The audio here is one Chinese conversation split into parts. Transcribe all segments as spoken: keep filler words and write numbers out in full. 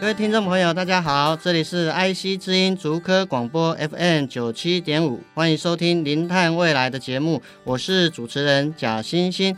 各位听众朋友大家好，这里是 I C 之音竹科广播 F M 九十七点五， 欢迎收听零碳未来的节目，我是主持人贾欣欣。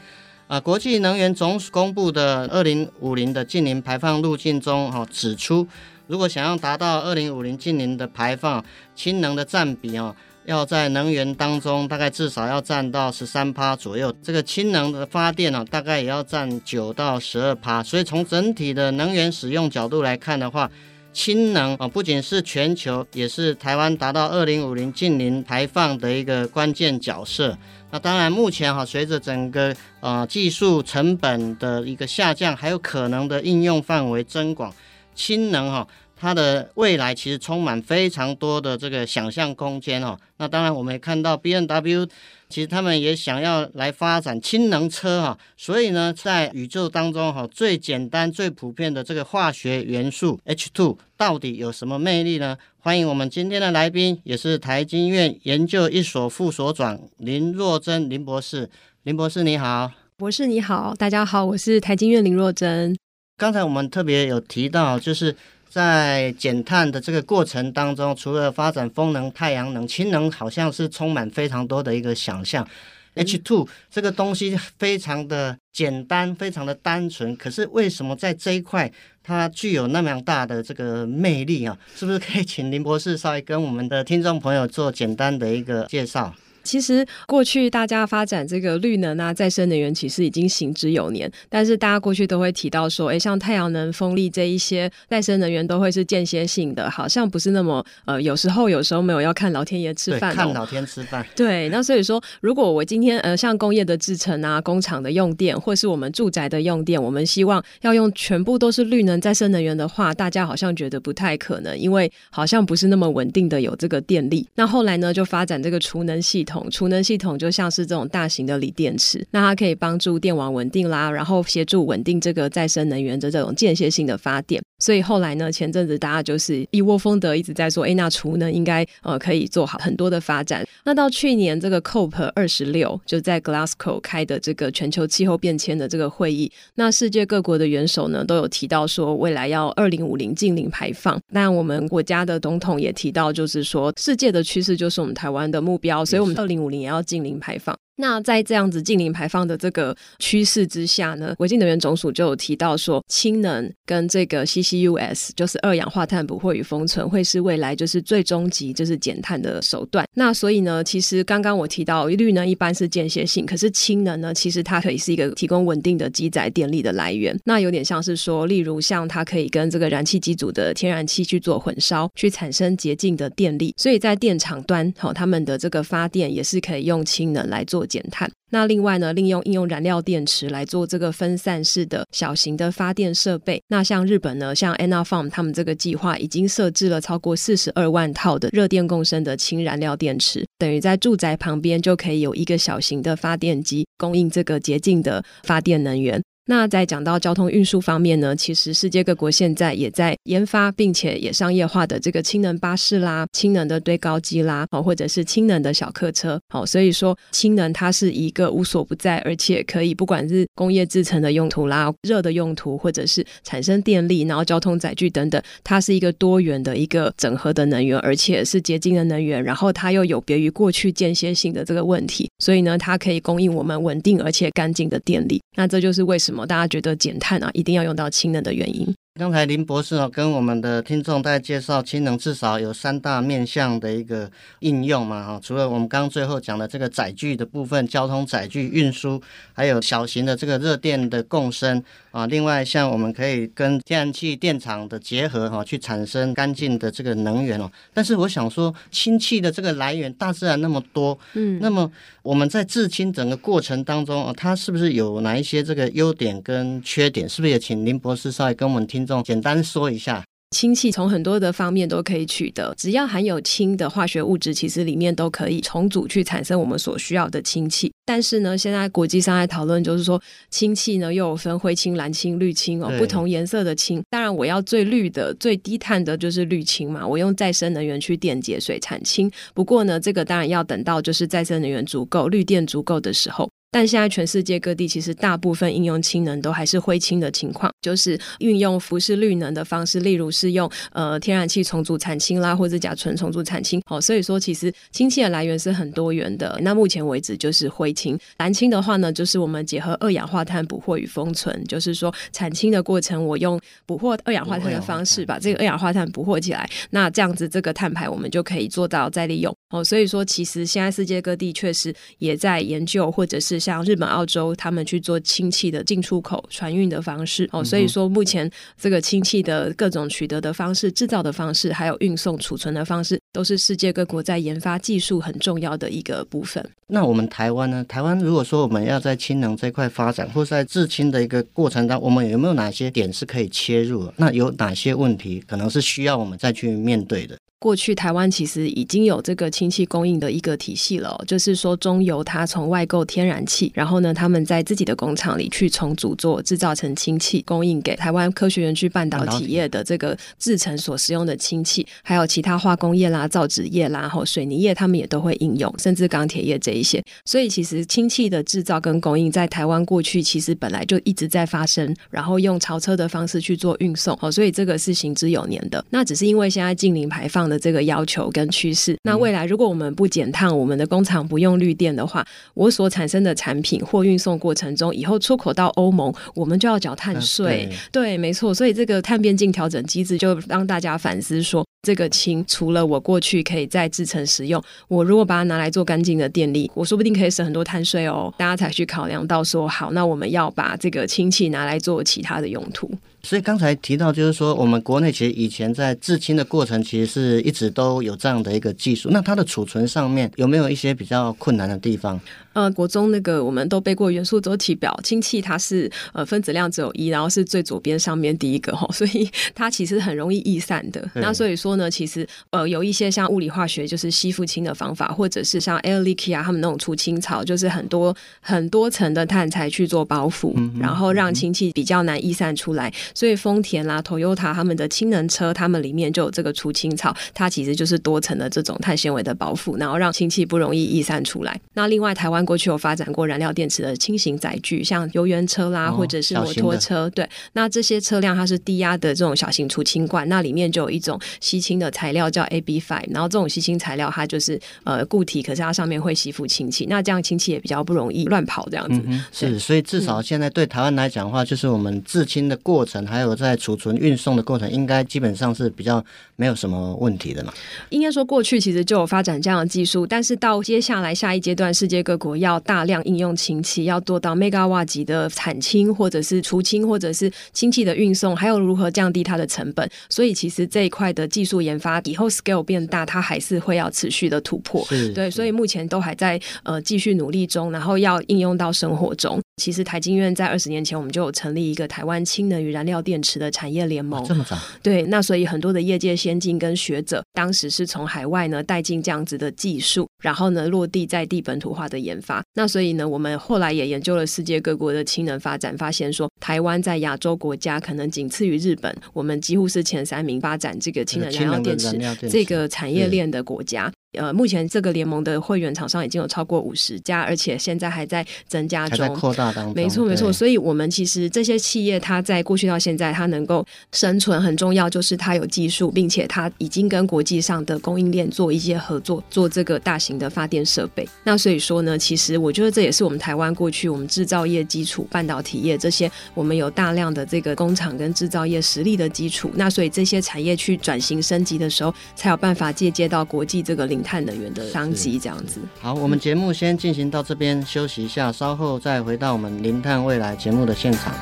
呃、国际能源总署公布的二零五零的净零排放路径中，哦、指出如果想要达到二零五零净零的排放，氢能的占比，哦、要在能源当中大概至少要占到 百分之十三 左右，这个氢能的发电，哦、大概也要占 百分之九到百分之十二。 所以从整体的能源使用角度来看的话，氢能不仅是全球，也是台湾达到二零五零净零排放的一个关键角色。那当然目前随着整个、呃、技术成本的一个下降，还有可能的应用范围增广，氢能它的未来其实充满非常多的这个想象空间。那当然我们也看到 B M W 其实他们也想要来发展氢能车，所以呢在宇宙当中最简单最普遍的这个化学元素 H 二 到底有什么魅力呢？欢迎我们今天的来宾，也是台经院研究一所副所长林若珍林博士。林博士你好。博士你好，大家好，我是台经院林若珍。刚才我们特别有提到，就是在减碳的这个过程当中，除了发展风能、太阳能，氢能好像是充满非常多的一个想象。H 二 这个东西非常的简单，非常的单纯，可是为什么在这一块它具有那么样大的这个魅力啊？是不是可以请林博士稍微跟我们的听众朋友做简单的一个介绍？其实过去大家发展这个绿能啊、再生能源其实已经行之有年，但是大家过去都会提到说，诶，像太阳能、风力这一些再生能源都会是间歇性的，好像不是那么呃，有时候有时候没有，要看老天爷吃饭。哦、对，看老天吃饭。对，那所以说如果我今天呃，像工业的制程啊、工厂的用电，或是我们住宅的用电，我们希望要用全部都是绿能、再生能源的话，大家好像觉得不太可能，因为好像不是那么稳定的有这个电力。那后来呢就发展这个储能系统，储能系统就像是这种大型的锂电池，那它可以帮助电网稳定啦，然后协助稳定这个再生能源的这种间歇性的发电。所以后来呢，前阵子大家就是一窝蜂的一直在说，哎，那储能应该呃可以做好很多的发展。那到去年这个 C O P 二十六 就在 Glasgow 开的这个全球气候变迁的这个会议，那世界各国的元首呢都有提到说未来要二零五零净零排放。那我们国家的总统也提到，就是说世界的趋势就是我们台湾的目标，所以我们二零五零也要净零排放。那在这样子净零排放的这个趋势之下呢，国际能源总署就有提到说，氢能跟这个 C C U S 就是二氧化碳捕获与封存会是未来就是最终极就是减碳的手段。那所以呢，其实刚刚我提到绿能一般是间歇性，可是氢能呢其实它可以是一个提供稳定的基载电力的来源。那有点像是说，例如像它可以跟这个燃气机组的天然气去做混烧，去产生洁净的电力，所以在电厂端、哦、他们的这个发电也是可以用氢能来做减碳。那另外呢，利用应用燃料电池来做这个分散式的小型的发电设备。那像日本呢，像 Anna Farm 他们这个计划已经设置了超过四十二万套的热电共生的氢燃料电池，等于在住宅旁边就可以有一个小型的发电机，供应这个洁净的发电能源。那在讲到交通运输方面呢，其实世界各国现在也在研发并且也商业化的这个氢能巴士啦、氢能的堆高机啦、哦、或者是氢能的小客车、哦、所以说氢能它是一个无所不在，而且可以不管是工业制程的用途啦、热的用途，或者是产生电力，然后交通载具等等，它是一个多元的一个整合的能源，而且是洁净的能源，然后它又有别于过去间歇性的这个问题，所以呢它可以供应我们稳定而且干净的电力。那这就是为什么大家觉得减碳啊一定要用到氢能的原因。刚才林博士、哦、跟我们的听众大概介绍，氢能至少有三大面向的一个应用嘛、哦、除了我们刚最后讲的这个载具的部分，交通载具、运输，还有小型的这个热电的共生啊。另外像我们可以跟天然气电厂的结合、哦、去产生干净的这个能源、哦、但是我想说，氢气的这个来源大自然那么多，嗯，那么我们在制氢整个过程当中、哦、它是不是有哪一些这个优点跟缺点？是不是也请林博士稍微跟我们听众简单说一下。氢气从很多的方面都可以取得，只要含有氢的化学物质，其实里面都可以重组去产生我们所需要的氢气。但是呢，现在国际上在讨论就是说，氢气呢又有分灰氢、蓝氢、绿氢哦，不同颜色的氢。当然我要最绿的、最低碳的就是绿氢嘛，我用再生能源去电解水产氢。不过呢，这个当然要等到就是再生能源足够、绿电足够的时候。但现在全世界各地其实大部分应用氢能都还是灰氢的情况，就是运用服饰绿能的方式，例如是用呃天然气重组产氢啦，或者甲醇重组产氢、哦、所以说其实氢气的来源是很多元的。那目前为止就是灰氢，蓝氢的话呢，就是我们结合二氧化碳捕获与封存，就是说产氢的过程我用捕获二氧化碳的方式把这个二氧化碳捕获起来，那这样子这个碳排我们就可以做到再利用、哦、所以说其实现在世界各地确实也在研究，或者是像日本、澳洲他们去做氢气的进出口船运的方式、哦、所以说目前这个氢气的各种取得的方式、制造的方式，还有运送储存的方式，都是世界各国在研发技术很重要的一个部分。那我们台湾呢？台湾如果说我们要在氢能这块发展，或在制氢的一个过程当中，我们有没有哪些点是可以切入？那有哪些问题可能是需要我们再去面对的？过去台湾其实已经有这个氢气供应的一个体系了、哦、就是说中油它从外购天然气，然后呢他们在自己的工厂里去重组做制造成氢气，供应给台湾科学园区半导体业的这个制程所使用的氢气，还有其他化工业啦、造纸业啦、水泥业他们也都会应用，甚至钢铁业这一些。所以其实氢气的制造跟供应在台湾过去其实本来就一直在发生，然后用槽车的方式去做运送、哦、所以这个是行之有年的。那只是因为现在近零排放的这个要求跟趋势，那未来如果我们不减碳，我们的工厂不用绿电的话，我所产生的产品或运送过程中，以后出口到欧盟我们就要缴碳税、啊、对, 对没错。所以这个碳边境调整机制就让大家反思说，这个氢除了我过去可以再制成使用，我如果把它拿来做干净的电力，我说不定可以省很多碳税哦。大家才去考量到说，好，那我们要把这个氢气拿来做其他的用途。所以刚才提到就是说，我们国内其实以前在制氢的过程其实是一直都有这样的一个技术，那它的储存上面有没有一些比较困难的地方？呃，国中那个我们都背过元素周期表，氢气它是呃分子量只有一，然后是最左边上面第一个、哦、所以它其实很容易易散的。那所以说呢，其实呃有一些像物理化学就是吸附氢的方法，或者是像 Air Liquide、啊、他们那种除氢槽，就是很多很多层的碳材去做包覆，嗯嗯然后让氢气比较难易散出来。所以丰田啦、Toyota 他们的氢能车，他们里面就有这个除氢槽，它其实就是多层的这种碳纤维的包覆，然后让氢气不容易逸散出来。那另外台湾过去有发展过燃料电池的轻型载具，像游园车啦，或者是摩托车、哦、对，那这些车辆它是低压的这种小型除氢罐，那里面就有一种吸氢的材料叫 A B 五， 然后这种吸氢材料它就是呃固体，可是它上面会吸附氢气，那这样氢气也比较不容易乱跑这样子、嗯、是。所以至少现在对台湾来讲的话、嗯、就是我们制氢的过程还有在储存运送的过程应该基本上是比较没有什么问题的嘛。应该说过去其实就有发展这样的技术，但是到接下来下一阶段世界各国要大量应用氢气，要做到 megawatt 级的产氢，或者是除氢，或者是氢气的运送，还有如何降低它的成本。所以其实这一块的技术研发以后 scale 变大，它还是会要持续的突破，对，所以目前都还在呃继续努力中，然后要应用到生活中。其实台经院在二十年前我们就有成立一个台湾氢能与燃料电池的产业联盟、啊、这么早？对，那所以很多的业界先进跟学者当时是从海外呢带进这样子的技术，然后呢落地在地本土化的研发。那所以呢我们后来也研究了世界各国的氢能发展，发现说台湾在亚洲国家可能仅次于日本，我们几乎是前三名发展这个氢能燃料电池这个产业链的国家。呃，目前这个联盟的会员厂商已经有超过五十家，而且现在还在增加中，还在扩大当中。没错没错，所以我们其实这些企业它在过去到现在它能够生存很重要，就是它有技术，并且它已经跟国际上的供应链做一些合作，做这个大型的发电设备。那所以说呢，其实我觉得这也是我们台湾过去我们制造业基础、半导体业这些我们有大量的这个工厂跟制造业实力的基础，那所以这些产业去转型升级的时候才有办法借接到国际这个领碳能源的商机这样子。好，我们节目先进行到这边，休息一下，稍后再回到我们零碳未来节目的现场。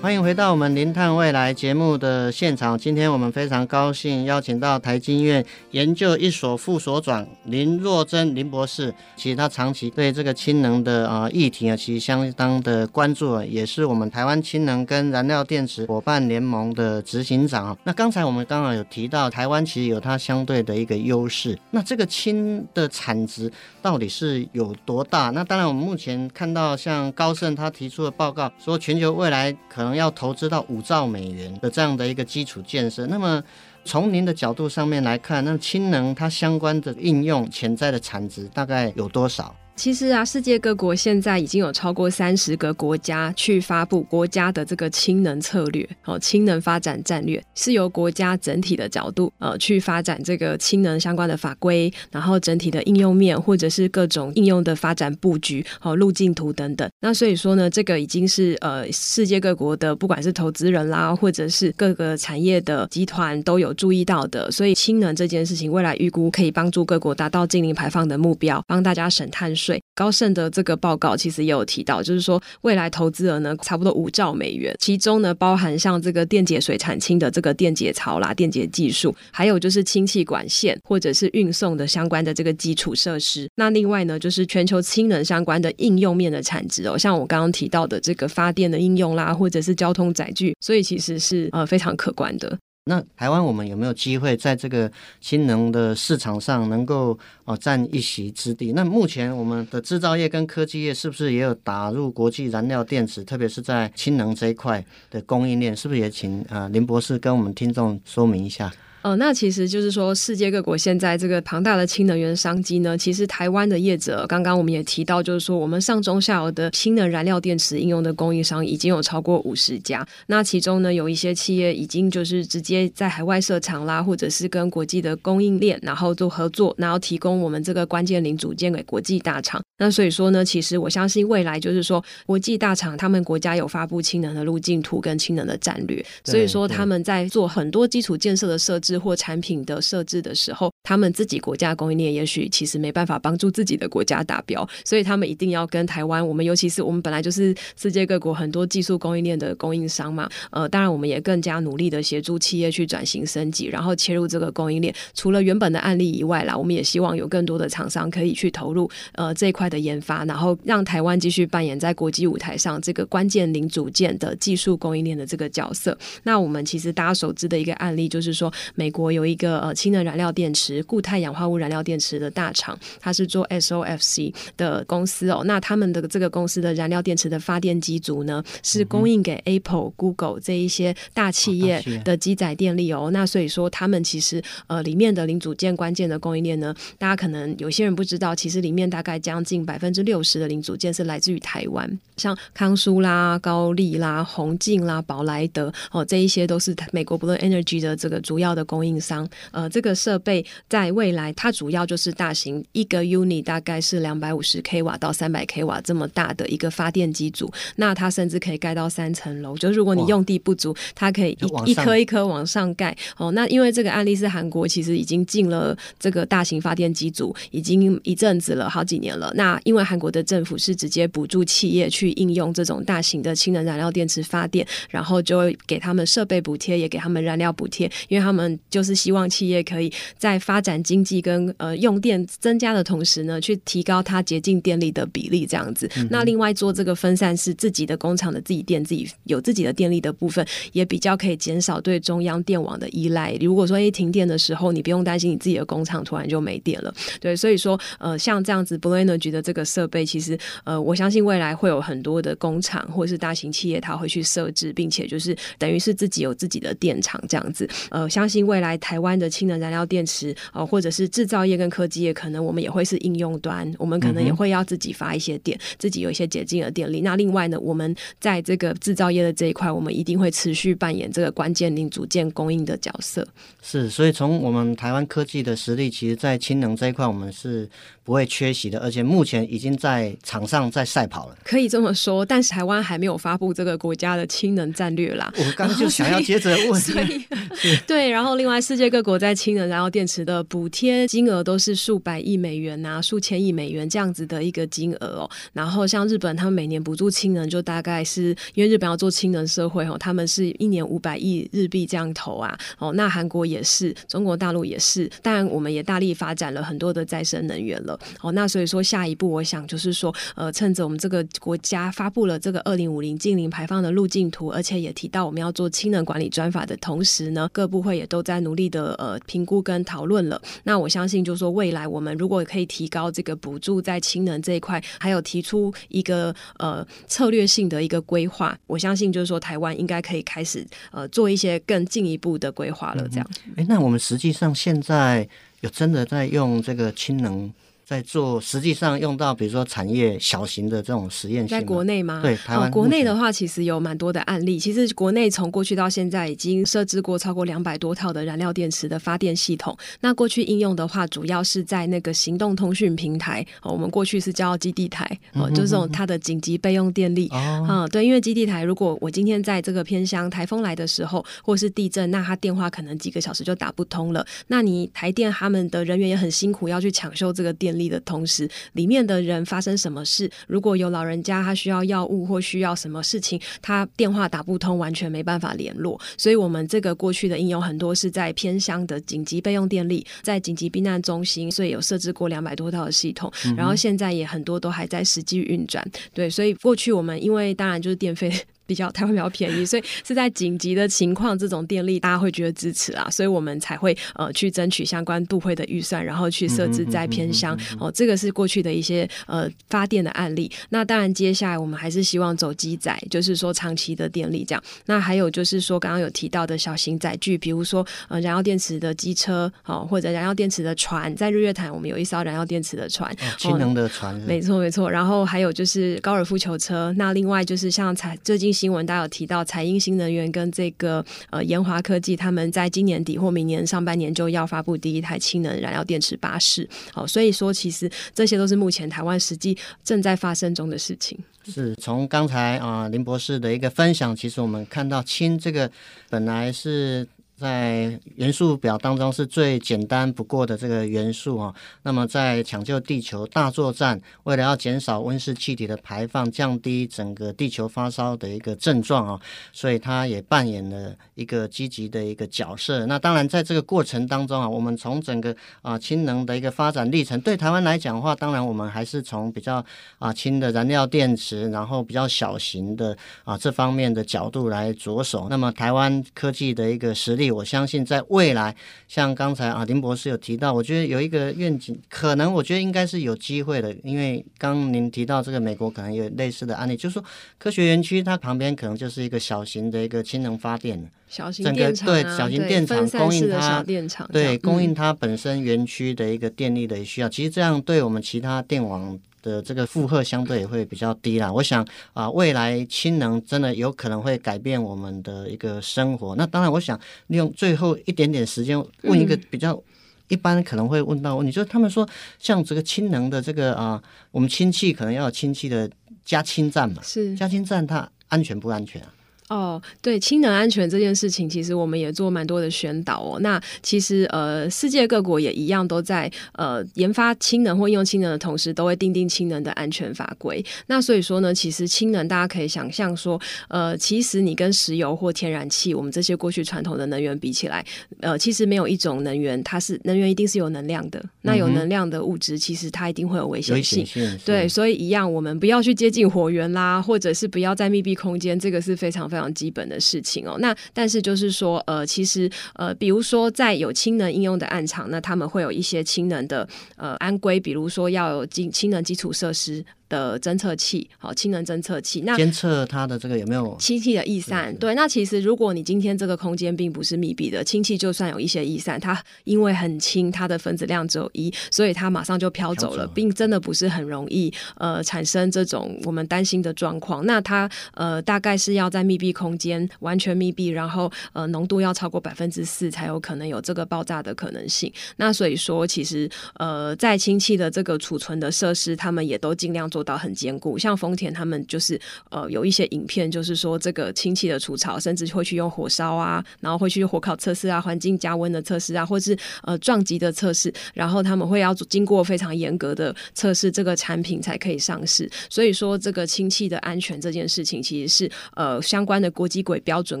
欢欢迎回到我们零碳未来节目的现场，今天我们非常高兴邀请到台经院研究一所副所长林若珍林博士，其实他长期对这个氢能的、呃、议题、啊、其实相当的关注、啊、也是我们台湾氢能跟燃料电池伙伴联盟的执行长、啊、那刚才我们刚好有提到台湾其实有它相对的一个优势，那这个氢的产值到底是有多大？那当然我们目前看到像高盛他提出的报告说全球未来可能要投资到五兆美元的这样的一个基础建设，那么从您的角度上面来看，那氢能它相关的应用潜在的产值大概有多少？其实啊，世界各国现在已经有超过三十个国家去发布国家的这个氢能策略，哦，氢能发展战略是由国家整体的角度呃去发展这个氢能相关的法规，然后整体的应用面或者是各种应用的发展布局、哦、路径图等等。那所以说呢，这个已经是呃世界各国的不管是投资人啦，或者是各个产业的集团都有注意到的。所以氢能这件事情，未来预估可以帮助各国达到净零排放的目标，帮大家省碳税。高盛的这个报告其实也有提到，就是说未来投资额呢差不多五兆美元，其中呢包含像这个电解水产氢的这个电解槽啦、电解技术，还有就是氢气管线或者是运送的相关的这个基础设施。那另外呢就是全球氢能相关的应用面的产值哦，像我刚刚提到的这个发电的应用啦，或者是交通载具，所以其实是呃非常可观的。那台湾我们有没有机会在这个氢能的市场上能够、呃、占一席之地？那目前我们的制造业跟科技业是不是也有打入国际燃料电池，特别是在氢能这一块的供应链，是不是也请、呃、林博士跟我们听众说明一下？呃，那其实就是说世界各国现在这个庞大的氢能源商机呢，其实台湾的业者刚刚我们也提到，就是说我们上中下游的氢能燃料电池应用的供应商已经有超过五十家，那其中呢有一些企业已经就是直接在海外设厂啦，或者是跟国际的供应链然后做合作，然后提供我们这个关键零组件给国际大厂。那所以说呢，其实我相信未来就是说国际大厂他们国家有发布氢能的路径图跟氢能的战略，所以说他们在做很多基础建设的设置或产品的设置的时候，他们自己国家供应链也许其实没办法帮助自己的国家达标，所以他们一定要跟台湾，我们尤其是我们本来就是世界各国很多技术供应链的供应商嘛，呃，当然我们也更加努力的协助企业去转型升级，然后切入这个供应链。除了原本的案例以外啦，我们也希望有更多的厂商可以去投入呃这一块的研发，然后让台湾继续扮演在国际舞台上这个关键零组件的技术供应链的这个角色。那我们其实大家熟知的一个案例就是说，美国有一个呃氢能燃料电池、固态氧化物燃料电池的大厂，它是做 S O F C 的公司哦。那他们的这个公司的燃料电池的发电机组呢，是供应给 Apple、Google 这一些大企业的机载电力哦。那所以说，他们其实呃里面的零组件关键的供应链呢，大家可能有些人不知道，其实里面大概将近百分之六十的零组件是来自于台湾，像康舒啦、高力啦、宏进啦、宝莱德哦，这一些都是美国 Blue Energy 的这个主要的供应商。呃，这个设备在未来它主要就是大型一个 unit 大概是 两百五十千瓦 到 三百千瓦 这么大的一个发电机组，那它甚至可以盖到三层楼，就如果你用地不足，它可以 一, 一颗一颗往上盖哦。那因为这个案例是韩国其实已经进了这个大型发电机组已经一阵子了，好几年了。那因为韩国的政府是直接补助企业去应用这种大型的氢能燃料电池发电，然后就会给他们设备补贴，也给他们燃料补贴，因为他们就是希望企业可以在发展经济跟、呃、用电增加的同时呢，去提高它洁净电力的比例这样子、嗯、那另外做这个分散式自己的工厂的自己电，自己有自己的电力的部分，也比较可以减少对中央电网的依赖。如果说一停电的时候，你不用担心你自己的工厂突然就没电了。对，所以说、呃、像这样子 Blue Energy 的这个设备，其实、呃、我相信未来会有很多的工厂或是大型企业它会去设置，并且就是等于是自己有自己的电厂这样子。呃，相信未来台湾的氢能燃料电池、呃、或者是制造业跟科技业，可能我们也会是应用端，我们可能也会要自己发一些电、嗯、自己有一些洁净的电力。那另外呢，我们在这个制造业的这一块，我们一定会持续扮演这个关键零组件供应的角色。是，所以从我们台湾科技的实力，其实在氢能这一块我们是不会缺席的，而且目前已经在场上在赛跑了，可以这么说。但是台湾还没有发布这个国家的氢能战略啦，我刚刚就想要接着问所以, 所以对，然后后另外世界各国在氢能燃料电池的补贴金额都是数百亿美元啊数千亿美元这样子的一个金额哦。然后像日本他们每年补助氢能就大概是因为日本要做氢能社会哦，他们是一年五百亿日币这样投啊哦。那韩国也是，中国大陆也是，当然我们也大力发展了很多的再生能源了哦。那所以说下一步我想就是说呃，趁着我们这个国家发布了这个二零五零净零排放的路径图，而且也提到我们要做氢能管理专法的同时呢，各部会也都在努力的呃评估跟讨论了。那我相信就是说未来我们如果可以提高这个补助在氢能这一块，还有提出一个呃策略性的一个规划，我相信就是说台湾应该可以开始呃做一些更进一步的规划了这样。嗯，那我们实际上现在有真的在用这个氢能在做实际上用到比如说产业小型的这种实验性在国内吗？对，台湾、哦、国内的话其实有蛮多的案例。其实国内从过去到现在已经设置过超过两百多套的燃料电池的发电系统。那过去应用的话主要是在那个行动通讯平台、哦、我们过去是叫基地台、哦、就是它的紧急备用电力、哦嗯、对，因为基地台如果我今天在这个偏乡台风来的时候或是地震，那它电话可能几个小时就打不通了，那你台电他们的人员也很辛苦要去抢修这个电力的同时，里面的人发生什么事，如果有老人家他需要药物或需要什么事情，他电话打不通，完全没办法联络。所以我们这个过去的应用很多是在偏乡的紧急备用电力，在紧急避难中心，所以有设置过两百多套的系统，然后现在也很多都还在实际运转。对，所以过去我们因为当然就是电费比较台湾比较便宜，所以是在紧急的情况，这种电力大家会觉得支持啊，所以我们才会呃去争取相关部会的预算，然后去设置在偏乡哦。这个是过去的一些呃发电的案例。那当然接下来我们还是希望走基载，就是说长期的电力这样。那还有就是说刚刚有提到的小型载具，比如说呃燃料电池的机车哦，或者燃料电池的船，在日月潭我们有一艘燃料电池的船，氢、哦、能的船、哦，没错没错。然后还有就是高尔夫球车。那另外就是像最近新闻大家有提到彩英新能源跟这个呃研华科技，他们在今年底或明年上半年就要发布第一台氢能燃料电池巴士、哦、所以说其实这些都是目前台湾实际正在发生中的事情。是从刚才、呃、林博士的一个分享，其实我们看到氢这个本来是在元素表当中是最简单不过的这个元素、哦、那么在抢救地球大作战，为了要减少温室气体的排放，降低整个地球发烧的一个症状、哦、所以它也扮演了一个积极的一个角色。那当然在这个过程当中、啊、我们从整个啊氢能的一个发展历程，对台湾来讲的话，当然我们还是从比较啊轻的燃料电池，然后比较小型的啊这方面的角度来着手。那么台湾科技的一个实力，我相信在未来，像刚才啊林博士有提到，我觉得有一个愿景，可能我觉得应该是有机会的，因为刚您提到这个美国可能有类似的案例，就是说科学园区它旁边可能就是一个小型的一个氢能发电，小型电厂、啊、整个对小型电厂供应它电厂对供应它本身园区的一个电力的需要、嗯、其实这样对我们其他电网的这个负荷相对也会比较低啦。我想啊、呃，未来氢能真的有可能会改变我们的一个生活。那当然我想利用最后一点点时间问一个比较、嗯一般可能会问到问题，就是他们说像这个氢能的这个啊、呃，我们氢气可能要有氢气的加氢站嘛，是加氢站它安全不安全啊？哦，对，氢能安全这件事情，其实我们也做蛮多的宣导哦。那其实呃，世界各国也一样都在呃研发氢能或应用氢能的同时，都会订定氢能的安全法规。那所以说呢，其实氢能大家可以想象说，呃，其实你跟石油或天然气，我们这些过去传统的能源比起来，呃，其实没有一种能源，它是能源一定是有能量的。那有能量的物质，其实它一定会有危险性。嗯、对，所以一样，我们不要去接近火源啦，或者是不要在密闭空间，这个是非常非常。基本的事情哦。那但是就是说呃，其实呃，比如说在有氢能应用的案场，那他们会有一些氢能的呃安规，比如说要有氢能基础设施的侦测器，好，氢能侦测器，那监测它的这个有没有氢气的逸散？对，对，那其实如果你今天这个空间并不是密闭的，氢气就算有一些逸散，它因为很轻，它的分子量只有一，所以它马上就飘走了，并真的不是很容易呃产生这种我们担心的状况。那它呃大概是要在密闭空间完全密闭，然后呃浓度要超过百分之四才有可能有这个爆炸的可能性。那所以说，其实呃在氢气的这个储存的设施，他们也都尽量做做到很坚固。像丰田他们就是呃有一些影片，就是说这个氢气的除草，甚至会去用火烧啊，然后会去火烤测试啊，环境加温的测试啊，或是呃撞击的测试，然后他们会要经过非常严格的测试，这个产品才可以上市。所以说这个氢气的安全这件事情其实是呃相关的国际轨标准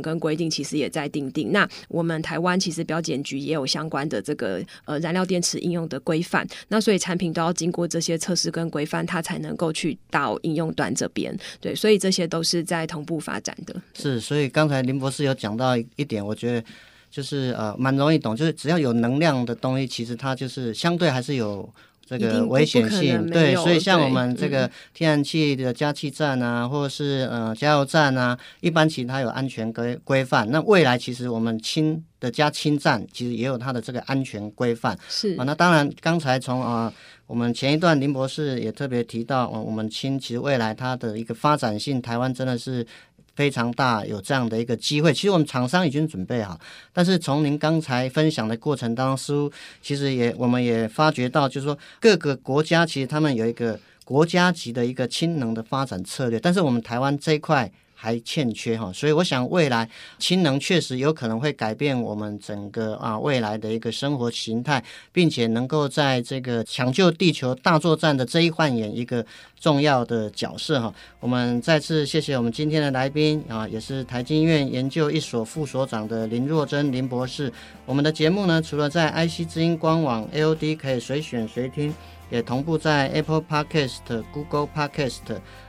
跟规定其实也在订定。那我们台湾其实标检局也有相关的这个呃燃料电池应用的规范，那所以产品都要经过这些测试跟规范，它才能够去到应用端这边。对，所以这些都是在同步发展的。是，所以刚才林博士有讲到一点，我觉得就是呃蛮容易懂，就是只要有能量的东西，其实它就是相对还是有这个危险性。对，所以像我们这个天然气的加气站啊，嗯、或者是呃加油站啊，一般其实它有安全规范。那未来其实我们氢的加氢站其实也有它的这个安全规范。是啊，那当然刚才从啊、呃、我们前一段林博士也特别提到，呃、我们氢其实未来它的一个发展性，台湾真的是非常大，有这样的一个机会。其实我们厂商已经准备好，但是从您刚才分享的过程当中，其实也我们也发觉到，就是说各个国家其实他们有一个国家级的一个氢能的发展策略，但是我们台湾这一块还欠缺哈，所以我想未来氢能确实有可能会改变我们整个啊未来的一个生活形态，并且能够在这个抢救地球大作战的这一扮演一个重要的角色哈。我们再次谢谢我们今天的来宾啊，也是台经院研究一所副所长的林若珍林博士。我们的节目呢，除了在 I C 之音官网 A O D 可以随选随听，也同步在 Apple Podcast、Google Podcast。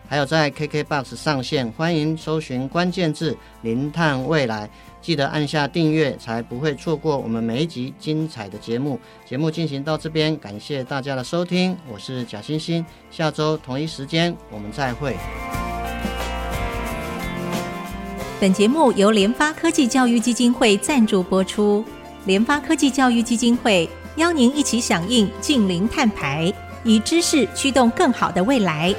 还有在 K K B O X 上线，欢迎搜寻关键字零碳未来，记得按下订阅，才不会错过我们每一集精彩的节目。节目进行到这边，感谢大家的收听，我是贾欣欣，下周同一时间我们再会。本节目由联发科技教育基金会赞助播出，联发科技教育基金会邀您一起响应净零碳排，以知识驱动更好的未来。